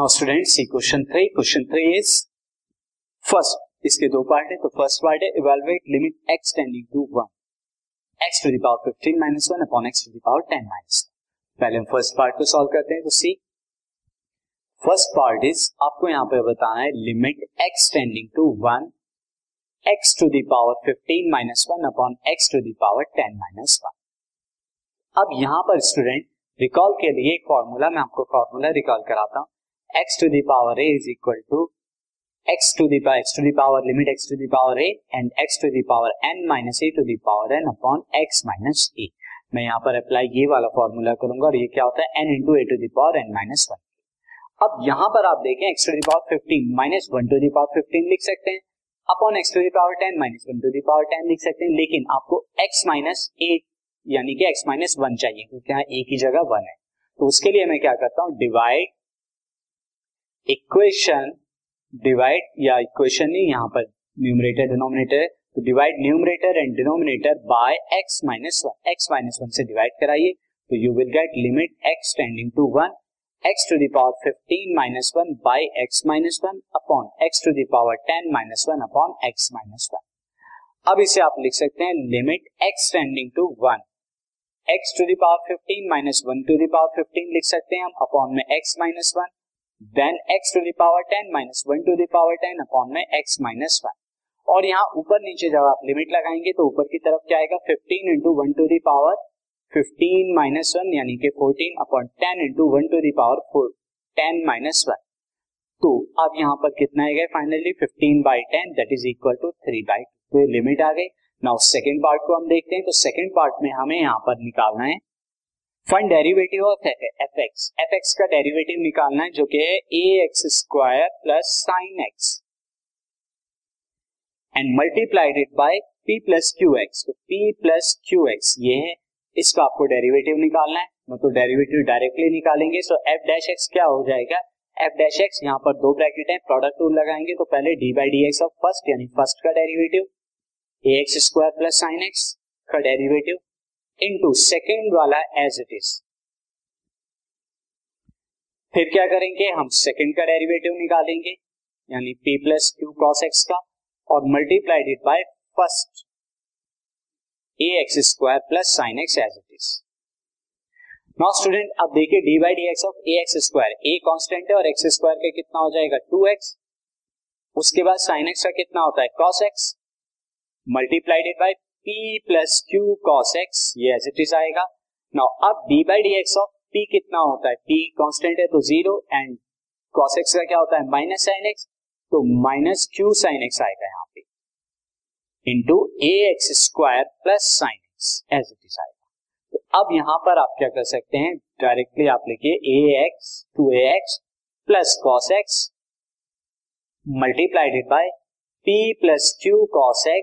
Now students see question 3 is first, इसके दो part है। तो फर्स्ट पार्ट है evaluate limit x tending to 1 x to the power 15 minus 1 upon x to the power 10 minus 1। पहले हम first part को solve करते हैं। तो सी फर्स्ट पार्ट इज आपको यहां पे बताना है limit x tending to 1 x to the power 15 minus 1 upon x to the power 10 minus 1। अब यहां पर स्टूडेंट रिकॉल के लिए एक फॉर्मूला, मैं आपको फॉर्मूला रिकॉल कराता हूं। x to the power a is equal to x to the power limit x to the power a and x to the power n minus a to the power n upon x minus a। मैं यहां पर apply ये वाला formula करूंगा और ये क्या होता है n into a to the power n minus 1। अब यहां पर आप देखें x to the power 15 minus 1 to the power 15 लिख सकते हैं upon x to the power 10 minus 1 to the power 10 लिख सकते हैं, लेकिन आपको x माइनस 8 यानी कि x माइनस 1 चाहिए क्योंकि यहाँ एक ही जगह 1 है। तो उसके लिए मैं क्या करता हूं, डिवाइड या इक्वेशन नहीं, यहाँ पर न्यूमरेटर डिनोमिनेटर है, तो divide numerator and denominator by x minus 1। x minus 1 से डिवाइड कराइए तो you will get limit x tending to 1 x to the power 15 minus 1 by x minus 1 upon x to the power 10 minus 1 upon x minus 1। अब इसे आप लिख सकते हैं limit x tending to 1 x to the power 15 minus 1 to the power 15 लिख सकते हैं हम अपॉन में x minus 1, then x to the power 10 minus 1 to the power 10 upon में x माइनस 1। और यहाँ ऊपर नीचे जब आप लिमिट लगाएंगे तो ऊपर की तरफ क्या आएगा, 15 into 1 to the power 15 minus 1 यानी कि 14 upon 10 into 1 to the power 10 minus 1। तो अब यहाँ पर कितना आएगा finally 15 by 10 that is equal to 3 by 2। तो लिमिट आ गई। नाउ सेकंड पार्ट को हम देखते हैं। तो सेकंड पार्ट में हमें यहाँ पर निकालना है first derivative of fx। fx का डेरिवेटिव निकालना है जो कि है ax square plus sin x and multiplied it by p plus qx। तो p प्लस qx ये है, इसका आपको डेरिवेटिव निकालना है। मतलब डेरिवेटिव डायरेक्टली निकालेंगे। सो f डैश x क्या हो जाएगा, f डैश x यहाँ पर दो ब्रैकेट है, प्रोडक्ट रूल लगाएंगे तो पहले d by D x of first यानी फर्स्ट का derivative ax square plus sin x का डेरिवेटिव इनटू सेकंड वाला एज इट इज। फिर क्या करेंगे हम सेकंड का डेरिवेटिव निकालेंगे यानी p plus Q cos x का और multiplied it by first ax square plus sin x as it is. Now student अब देखिए D by D x of ax square, a constant है और एक्स स्क्वायर का कितना हो जाएगा 2x, उसके बाद sin x का कितना होता है cos x multiplied by p plus Q cos x ये एज इट इज आएगा। नाउ अब d by D x of p कितना होता है, p कांस्टेंट है तो 0 एंड cos x का क्या होता है माइनस sin x, तो माइनस क्यू sin x आएगा यहाँ पे into ax square plus sin x as it is आएगा। तो अब यहाँ पर आप क्या कर सकते हैं डायरेक्टली आप लिखिए ax 2ax plus cos x multiplied by p plus Q cos x